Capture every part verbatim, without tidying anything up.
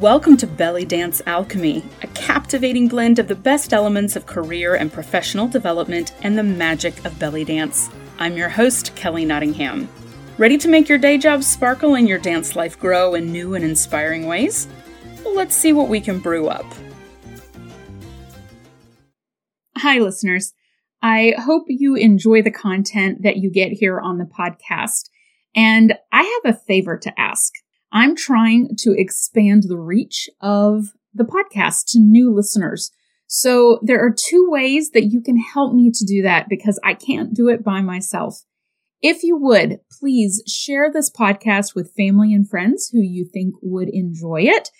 Welcome to Belly Dance Alchemy, a captivating blend of the best elements of career and professional development and the magic of belly dance. I'm your host, Kelly Nottingham. Ready to make your day job sparkle and your dance life grow in new and inspiring ways? Well, let's see what we can brew up. Hi, listeners. I hope you enjoy the content that you get here on the podcast. And I have a favor to ask. I'm trying to expand the reach of the podcast to new listeners. So there are two ways that you can help me to do that because I can't do it by myself. If you would, please share this podcast with family and friends who you think would enjoy it.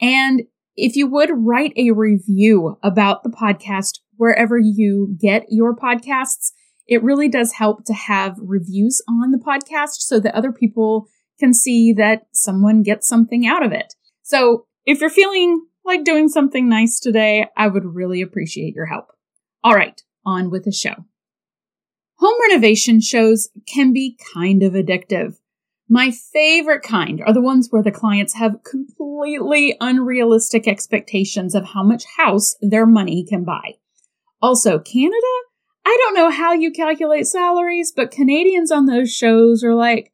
And if you would, write a review about the podcast wherever you get your podcasts. It really does help to have reviews on the podcast so that other people can see that someone gets something out of it. So if you're feeling like doing something nice today, I would really appreciate your help. All right, on with the show. Home renovation shows can be kind of addictive. My favorite kind are the ones where the clients have completely unrealistic expectations of how much house their money can buy. Also, Canada? I don't know how you calculate salaries, but Canadians on those shows are like,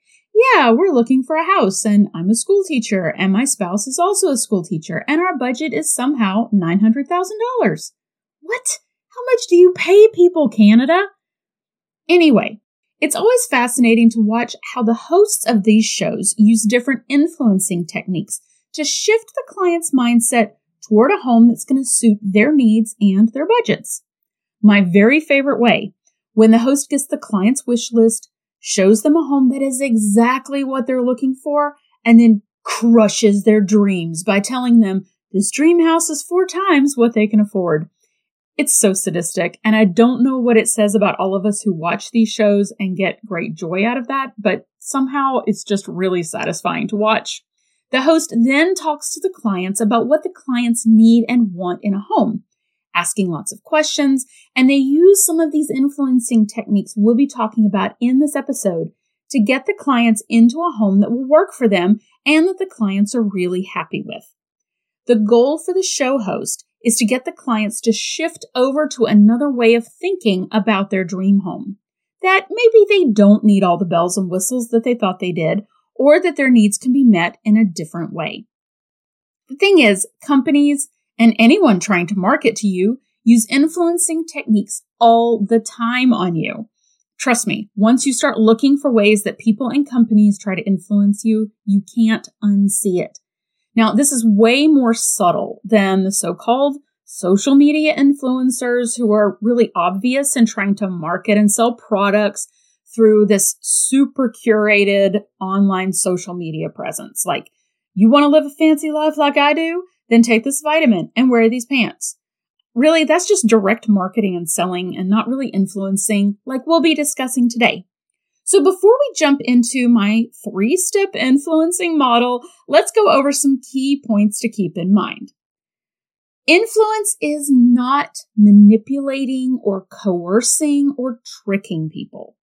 yeah, we're looking for a house, and I'm a school teacher, and my spouse is also a school teacher, and our budget is somehow nine hundred thousand dollars. What? How much do you pay people, Canada? Anyway, it's always fascinating to watch how the hosts of these shows use different influencing techniques to shift the client's mindset toward a home that's going to suit their needs and their budgets. My very favorite way, when the host gets the client's wish list, shows them a home that is exactly what they're looking for, and then crushes their dreams by telling them this dream house is four times what they can afford. It's so sadistic, and I don't know what it says about all of us who watch these shows and get great joy out of that, but somehow it's just really satisfying to watch. The host then talks to the clients about what the clients need and want in a home, asking lots of questions, and they use some of these influencing techniques we'll be talking about in this episode to get the clients into a home that will work for them and that the clients are really happy with. The goal for the show host is to get the clients to shift over to another way of thinking about their dream home, that maybe they don't need all the bells and whistles that they thought they did, or that their needs can be met in a different way. The thing is, companies and anyone trying to market to you use influencing techniques all the time on you. Trust me, once you start looking for ways that people and companies try to influence you, you can't unsee it. Now, this is way more subtle than the so-called social media influencers who are really obvious and trying to market and sell products through this super curated online social media presence. Like, you want to live a fancy life like I do? Then take this vitamin and wear these pants. Really, that's just direct marketing and selling and not really influencing like we'll be discussing today. So before we jump into my three-step influencing model, let's go over some key points to keep in mind. Influence is not manipulating or coercing or tricking people.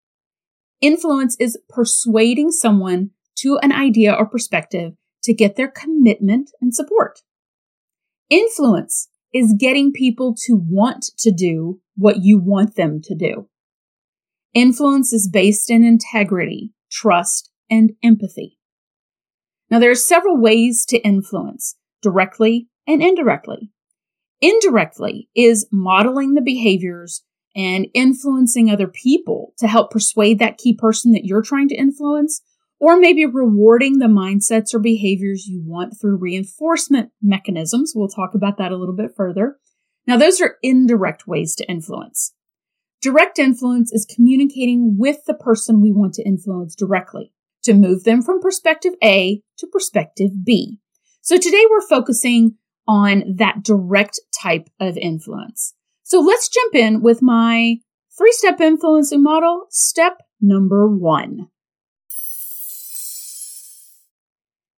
Influence is persuading someone to an idea or perspective to get their commitment and support. Influence is getting people to want to do what you want them to do. Influence is based in integrity, trust, and empathy. Now, there are several ways to influence, directly and indirectly. Indirectly is modeling the behaviors and influencing other people to help persuade that key person that you're trying to influence, or maybe rewarding the mindsets or behaviors you want through reinforcement mechanisms. We'll talk about that a little bit further. Now, those are indirect ways to influence. Direct influence is communicating with the person we want to influence directly to move them from perspective A to perspective B. So today we're focusing on that direct type of influence. So let's jump in with my three-step influencing model, step number one.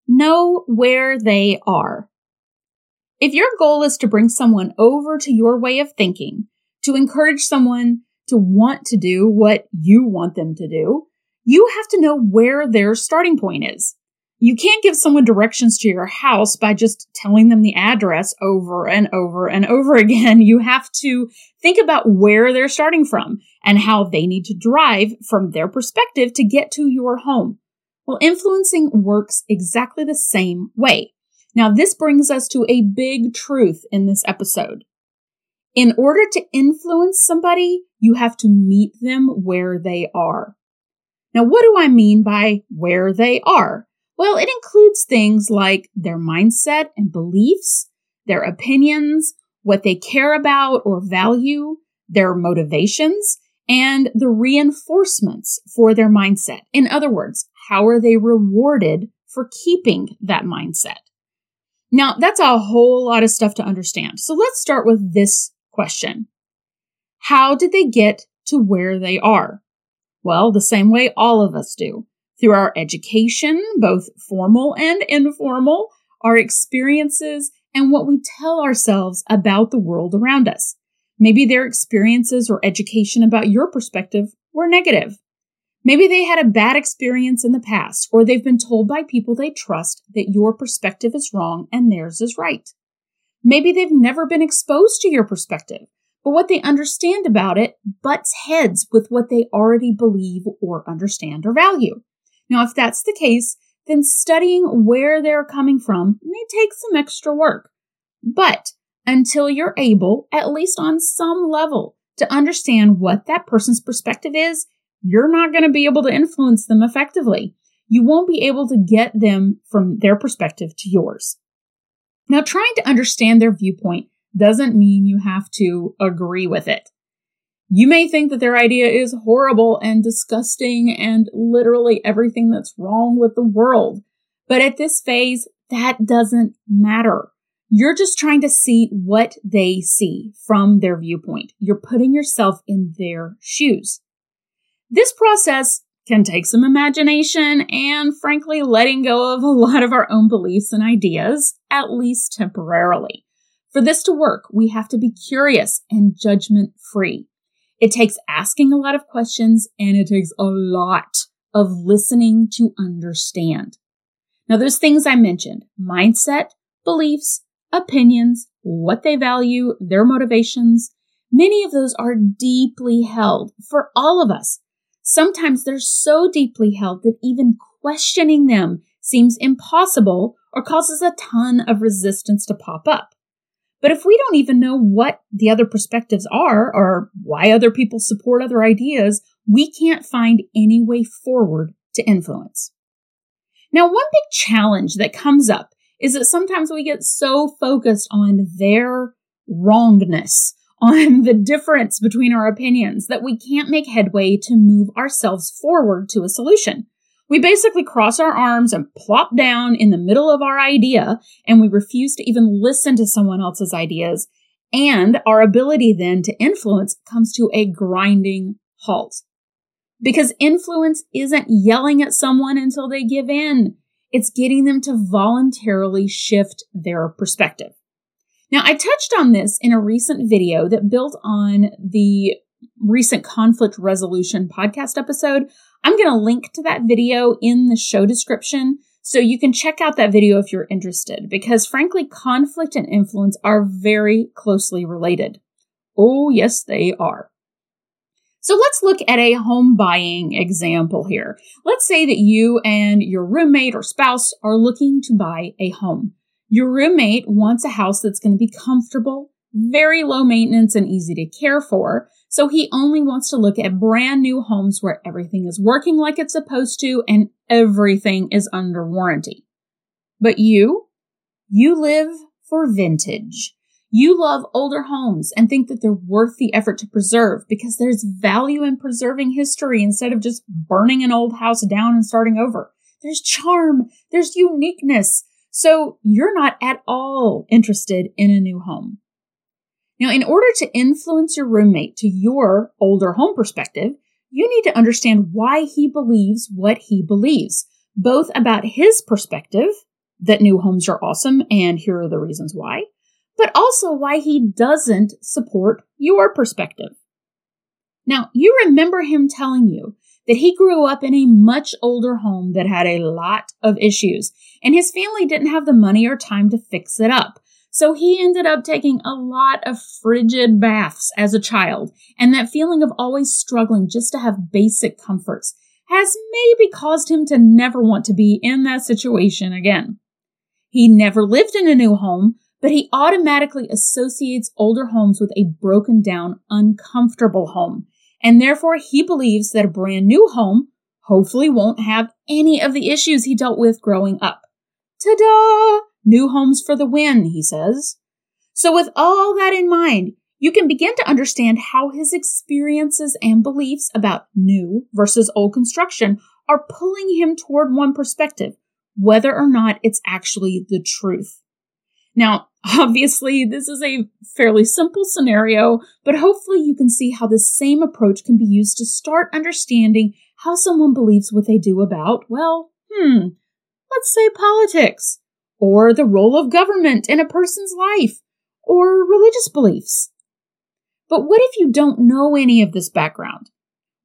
Know where they are. If your goal is to bring someone over to your way of thinking, to encourage someone to want to do what you want them to do, you have to know where their starting point is. You can't give someone directions to your house by just telling them the address over and over and over again. You have to think about where they're starting from and how they need to drive from their perspective to get to your home. Well, influencing works exactly the same way. Now, this brings us to a big truth in this episode. In order to influence somebody, you have to meet them where they are. Now, what do I mean by where they are? Well, it includes things like their mindset and beliefs, their opinions, what they care about or value, their motivations, and the reinforcements for their mindset. In other words, how are they rewarded for keeping that mindset? Now, that's a whole lot of stuff to understand. So let's start with this question. How did they get to where they are? Well, the same way all of us do. Through our education, both formal and informal, our experiences, and what we tell ourselves about the world around us. Maybe their experiences or education about your perspective were negative. Maybe they had a bad experience in the past, or they've been told by people they trust that your perspective is wrong and theirs is right. Maybe they've never been exposed to your perspective, but what they understand about it butts heads with what they already believe or understand or value. Now, if that's the case, then studying where they're coming from may take some extra work. But until you're able, at least on some level, to understand what that person's perspective is, you're not going to be able to influence them effectively. You won't be able to get them from their perspective to yours. Now, trying to understand their viewpoint doesn't mean you have to agree with it. You may think that their idea is horrible and disgusting and literally everything that's wrong with the world. But at this phase, that doesn't matter. You're just trying to see what they see from their viewpoint. You're putting yourself in their shoes. This process can take some imagination and, frankly, letting go of a lot of our own beliefs and ideas, at least temporarily. For this to work, we have to be curious and judgment-free. It takes asking a lot of questions, and it takes a lot of listening to understand. Now, those things I mentioned, mindset, beliefs, opinions, what they value, their motivations, many of those are deeply held for all of us. Sometimes they're so deeply held that even questioning them seems impossible or causes a ton of resistance to pop up. But if we don't even know what the other perspectives are or why other people support other ideas, we can't find any way forward to influence. Now, one big challenge that comes up is that sometimes we get so focused on their wrongness, on the difference between our opinions, that we can't make headway to move ourselves forward to a solution. We basically cross our arms and plop down in the middle of our idea, and we refuse to even listen to someone else's ideas, and our ability then to influence comes to a grinding halt. Because influence isn't yelling at someone until they give in. It's getting them to voluntarily shift their perspective. Now, I touched on this in a recent video that built on the recent conflict resolution podcast episode. I'm going to link to that video in the show description so you can check out that video if you're interested, because frankly, conflict and influence are very closely related. Oh, yes, they are. So let's look at a home buying example here. Let's say that you and your roommate or spouse are looking to buy a home. Your roommate wants a house that's going to be comfortable, very low maintenance, and easy to care for. So he only wants to look at brand new homes where everything is working like it's supposed to and everything is under warranty. But you, you live for vintage. You love older homes and think that they're worth the effort to preserve because there's value in preserving history instead of just burning an old house down and starting over. There's charm. There's uniqueness. So you're not at all interested in a new home. Now, in order to influence your roommate to your older home perspective, you need to understand why he believes what he believes, both about his perspective, that new homes are awesome and here are the reasons why, but also why he doesn't support your perspective. Now, you remember him telling you that he grew up in a much older home that had a lot of issues, and his family didn't have the money or time to fix it up. So he ended up taking a lot of frigid baths as a child, and that feeling of always struggling just to have basic comforts has maybe caused him to never want to be in that situation again. He never lived in a new home, but he automatically associates older homes with a broken down, uncomfortable home, and therefore he believes that a brand new home hopefully won't have any of the issues he dealt with growing up. Ta-da! New homes for the win, he says. So with all that in mind, you can begin to understand how his experiences and beliefs about new versus old construction are pulling him toward one perspective, whether or not it's actually the truth. Now, obviously, this is a fairly simple scenario, but hopefully you can see how the same approach can be used to start understanding how someone believes what they do about, well, hmm, let's say politics, or the role of government in a person's life, or religious beliefs. But what if you don't know any of this background?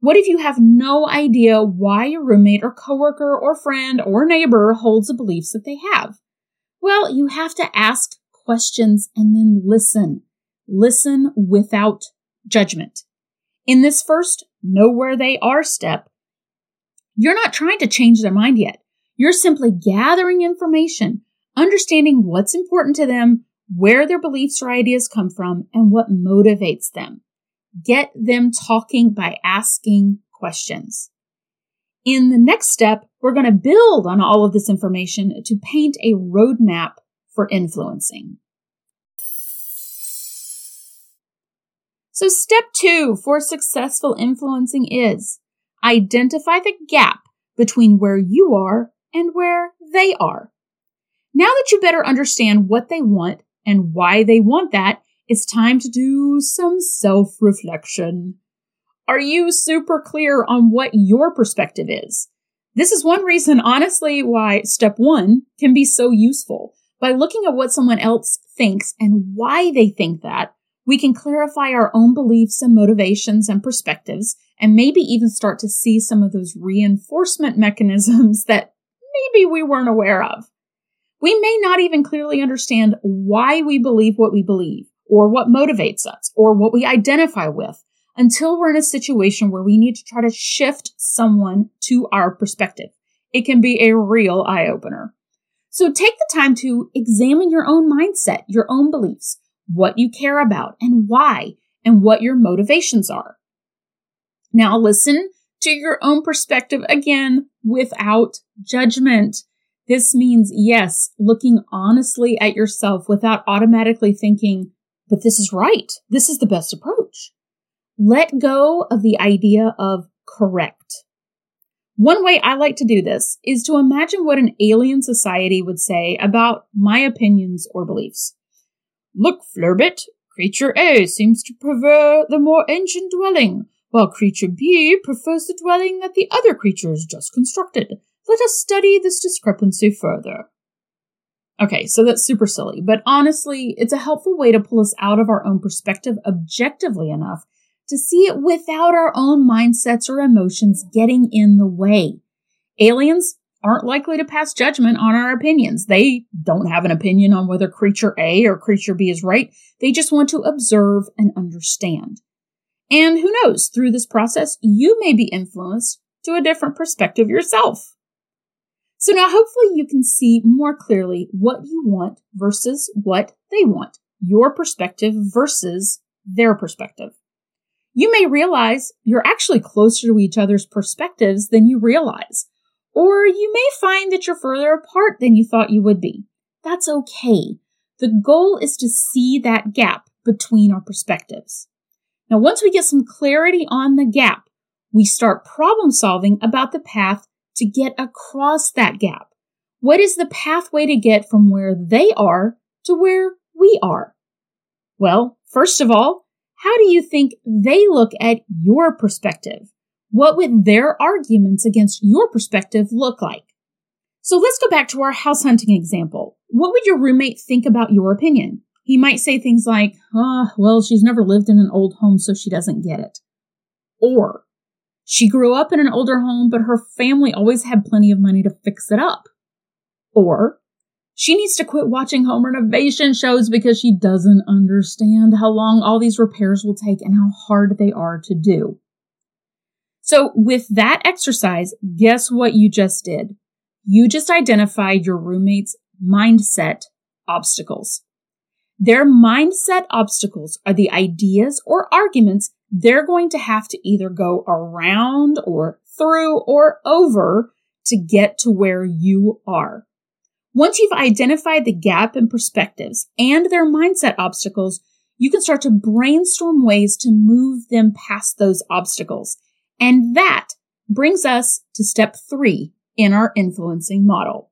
What if you have no idea why your roommate or coworker or friend or neighbor holds the beliefs that they have? Well, you have to ask questions and then listen. Listen without judgment. In this first know where they are step, you're not trying to change their mind yet. You're simply gathering information, understanding what's important to them, where their beliefs or ideas come from, and what motivates them. Get them talking by asking questions. In the next step, we're going to build on all of this information to paint a roadmap for influencing. So step two for successful influencing is identify the gap between where you are and where they are. Now that you better understand what they want and why they want that, it's time to do some self-reflection. Are you super clear on what your perspective is? This is one reason, honestly, why step one can be so useful. By looking at what someone else thinks and why they think that, we can clarify our own beliefs and motivations and perspectives, and maybe even start to see some of those reinforcement mechanisms that maybe we weren't aware of. We may not even clearly understand why we believe what we believe, or what motivates us, or what we identify with, until we're in a situation where we need to try to shift someone to our perspective. It can be a real eye-opener. So take the time to examine your own mindset, your own beliefs, what you care about, and why, and what your motivations are. Now listen to your own perspective again without judgment. This means, yes, looking honestly at yourself without automatically thinking, but this is right. This is the best approach. Let go of the idea of correct. One way I like to do this is to imagine what an alien society would say about my opinions or beliefs. Look, Flirbit, creature A seems to prefer the more ancient dwelling, while creature B prefers the dwelling that the other creature has just constructed. Let us study this discrepancy further. Okay, so that's super silly, but honestly, it's a helpful way to pull us out of our own perspective objectively enough to see it without our own mindsets or emotions getting in the way. Aliens aren't likely to pass judgment on our opinions. They don't have an opinion on whether creature A or creature B is right. They just want to observe and understand. And who knows, through this process, you may be influenced to a different perspective yourself. So now hopefully you can see more clearly what you want versus what they want, your perspective versus their perspective. You may realize you're actually closer to each other's perspectives than you realize, or you may find that you're further apart than you thought you would be. That's okay. The goal is to see that gap between our perspectives. Now, once we get some clarity on the gap, we start problem solving about the path to get across that gap. What is the pathway to get from where they are to where we are? Well, first of all, how do you think they look at your perspective? What would their arguments against your perspective look like? So let's go back to our house hunting example. What would your roommate think about your opinion? He might say things like, "Oh, well, she's never lived in an old home, so she doesn't get it." Or, She grew up in an older home, but her family always had plenty of money to fix it up. Or she needs to quit watching home renovation shows because she doesn't understand how long all these repairs will take and how hard they are to do. So with that exercise, guess what you just did? You just identified your roommate's mindset obstacles. Their mindset obstacles are the ideas or arguments they're going to have to either go around or through or over to get to where you are. Once you've identified the gap in perspectives and their mindset obstacles, you can start to brainstorm ways to move them past those obstacles. And that brings us to step three in our influencing model.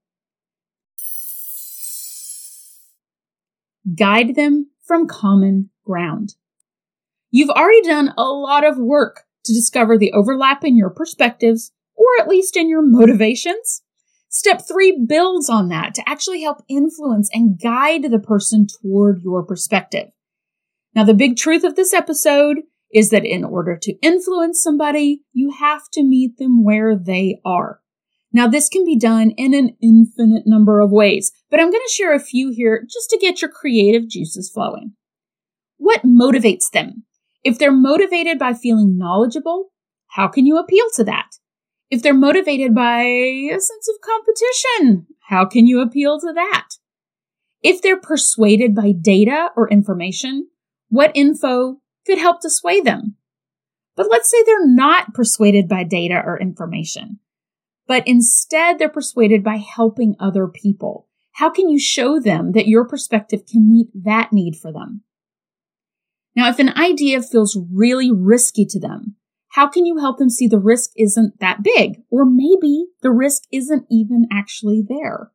Guide them from common ground. You've already done a lot of work to discover the overlap in your perspectives, or at least in your motivations. Step three builds on that to actually help influence and guide the person toward your perspective. Now, the big truth of this episode is that in order to influence somebody, you have to meet them where they are. Now, this can be done in an infinite number of ways, but I'm going to share a few here just to get your creative juices flowing. What motivates them? If they're motivated by feeling knowledgeable, how can you appeal to that? If they're motivated by a sense of competition, how can you appeal to that? If they're persuaded by data or information, what info could help to sway them? But let's say they're not persuaded by data or information, but instead they're persuaded by helping other people. How can you show them that your perspective can meet that need for them? Now, if an idea feels really risky to them, how can you help them see the risk isn't that big? Or maybe the risk isn't even actually there.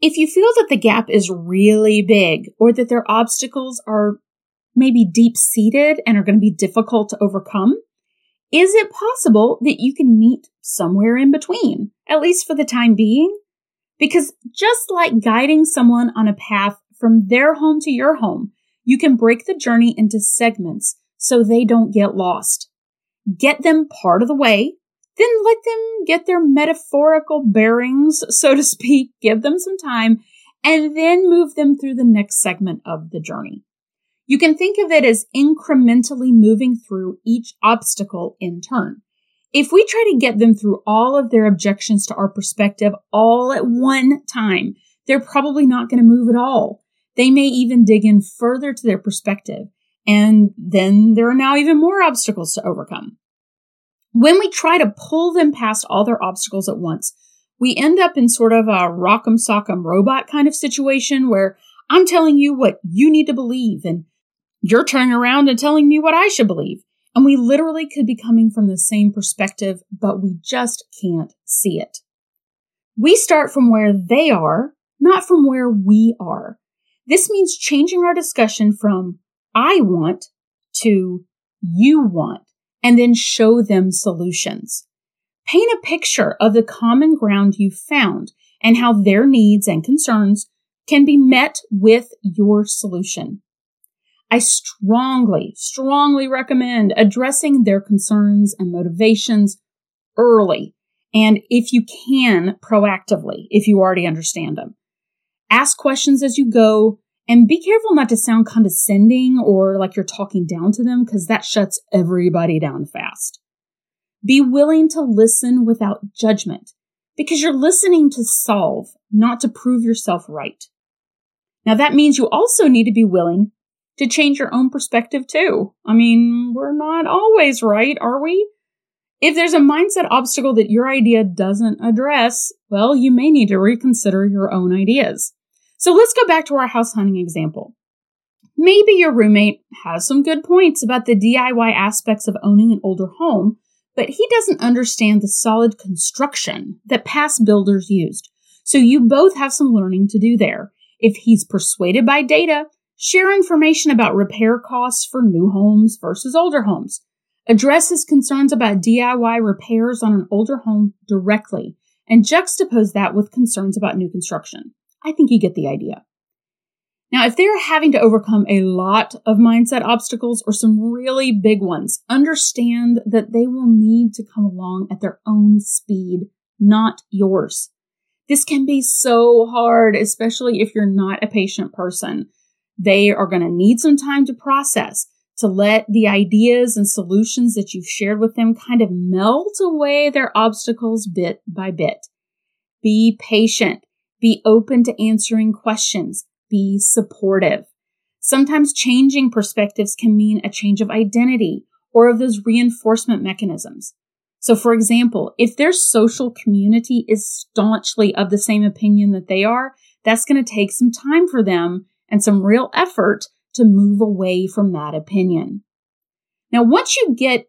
If you feel that the gap is really big or that their obstacles are maybe deep-seated and are going to be difficult to overcome, is it possible that you can meet somewhere in between, at least for the time being? Because just like guiding someone on a path from their home to your home, you can break the journey into segments so they don't get lost. Get them part of the way, then let them get their metaphorical bearings, so to speak, give them some time, and then move them through the next segment of the journey. You can think of it as incrementally moving through each obstacle in turn. If we try to get them through all of their objections to our perspective all at one time, they're probably not going to move at all. They may even dig in further to their perspective. And then there are now even more obstacles to overcome. When we try to pull them past all their obstacles at once, we end up in sort of a rock'em sock'em robot kind of situation where I'm telling you what you need to believe and you're turning around and telling me what I should believe. And we literally could be coming from the same perspective, but we just can't see it. We start from where they are, not from where we are. This means changing our discussion from I want to you want, and then show them solutions. Paint a picture of the common ground you found and how their needs and concerns can be met with your solution. I strongly, strongly recommend addressing their concerns and motivations early, and if you can, proactively, if you already understand them. Ask questions as you go, and be careful not to sound condescending or like you're talking down to them, because that shuts everybody down fast. Be willing to listen without judgment, because you're listening to solve, not to prove yourself right. Now, that means you also need to be willing to change your own perspective too. I mean, we're not always right, are we? If there's a mindset obstacle that your idea doesn't address, well, you may need to reconsider your own ideas. So let's go back to our house hunting example. Maybe your roommate has some good points about the D I Y aspects of owning an older home, but he doesn't understand the solid construction that past builders used. So you both have some learning to do there. If he's persuaded by data, share information about repair costs for new homes versus older homes. Address his concerns about D I Y repairs on an older home directly and juxtapose that with concerns about new construction. I think you get the idea. Now, if they're having to overcome a lot of mindset obstacles or some really big ones, understand that they will need to come along at their own speed, not yours. This can be so hard, especially if you're not a patient person. They are going to need some time to process, to let the ideas and solutions that you've shared with them kind of melt away their obstacles bit by bit. Be patient. Be open to answering questions. Be supportive. Sometimes changing perspectives can mean a change of identity or of those reinforcement mechanisms. So, for example, if their social community is staunchly of the same opinion that they are, that's going to take some time for them and some real effort to move away from that opinion. Now, once you get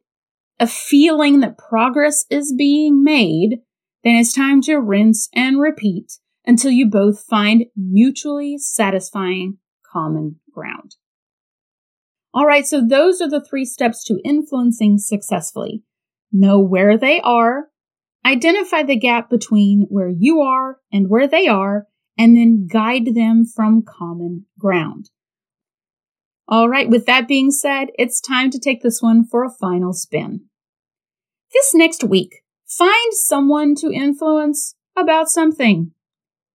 a feeling that progress is being made, then it's time to rinse and repeat until you both find mutually satisfying common ground. All right, so those are the three steps to influencing successfully. Know where they are, identify the gap between where you are and where they are, and then guide them from common ground. All right, with that being said, it's time to take this one for a final spin. This next week, find someone to influence about something.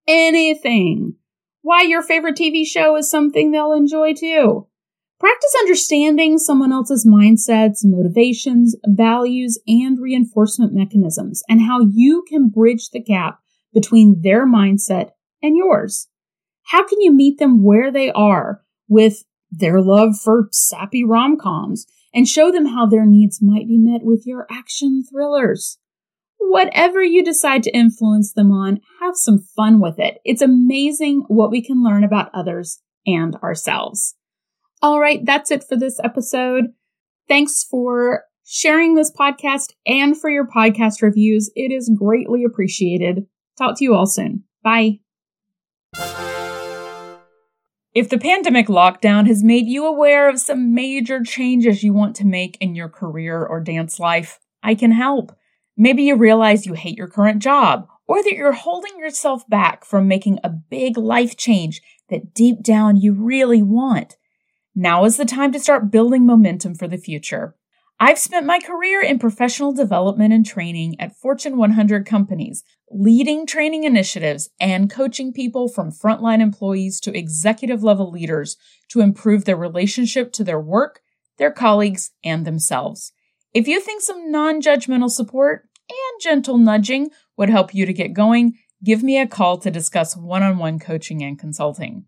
Anything. Why your favorite T V show is something they'll enjoy too. Practice understanding someone else's mindsets, motivations, values, and reinforcement mechanisms, and how you can bridge the gap between their mindset and yours. How can you meet them where they are with their love for sappy rom-coms and show them how their needs might be met with your action thrillers? Whatever you decide to influence them on, have some fun with it. It's amazing what we can learn about others and ourselves. All right, that's it for this episode. Thanks for sharing this podcast and for your podcast reviews. It is greatly appreciated. Talk to you all soon. Bye. If the pandemic lockdown has made you aware of some major changes you want to make in your career or dance life, I can help. Maybe you realize you hate your current job, or that you're holding yourself back from making a big life change that deep down you really want. Now is the time to start building momentum for the future. I've spent my career in professional development and training at Fortune one hundred companies, leading training initiatives and coaching people from frontline employees to executive level leaders to improve their relationship to their work, their colleagues, and themselves. If you think some non-judgmental support and gentle nudging would help you to get going, give me a call to discuss one-on-one coaching and consulting.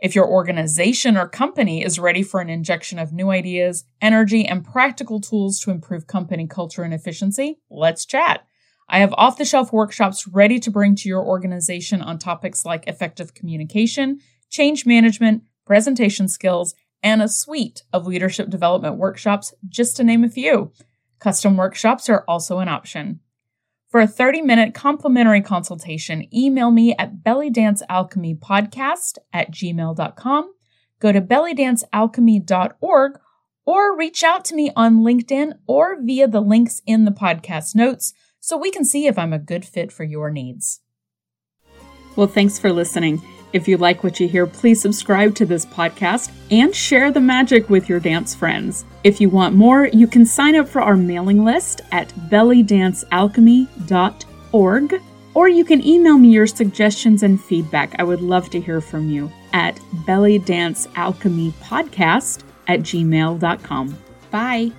If your organization or company is ready for an injection of new ideas, energy, and practical tools to improve company culture and efficiency, let's chat. I have off-the-shelf workshops ready to bring to your organization on topics like effective communication, change management, presentation skills, and a suite of leadership development workshops, just to name a few. Custom workshops are also an option. For a thirty-minute complimentary consultation, email me at bellydancealchemypodcast at gmail dot com, go to bellydancealchemy dot org, or reach out to me on LinkedIn or via the links in the podcast notes so we can see if I'm a good fit for your needs. Well, thanks for listening. If you like what you hear, please subscribe to this podcast and share the magic with your dance friends. If you want more, you can sign up for our mailing list at belly dance alchemy dot org, or you can email me your suggestions and feedback. I would love to hear from you at bellydancealchemypodcast at gmail dot com. Bye.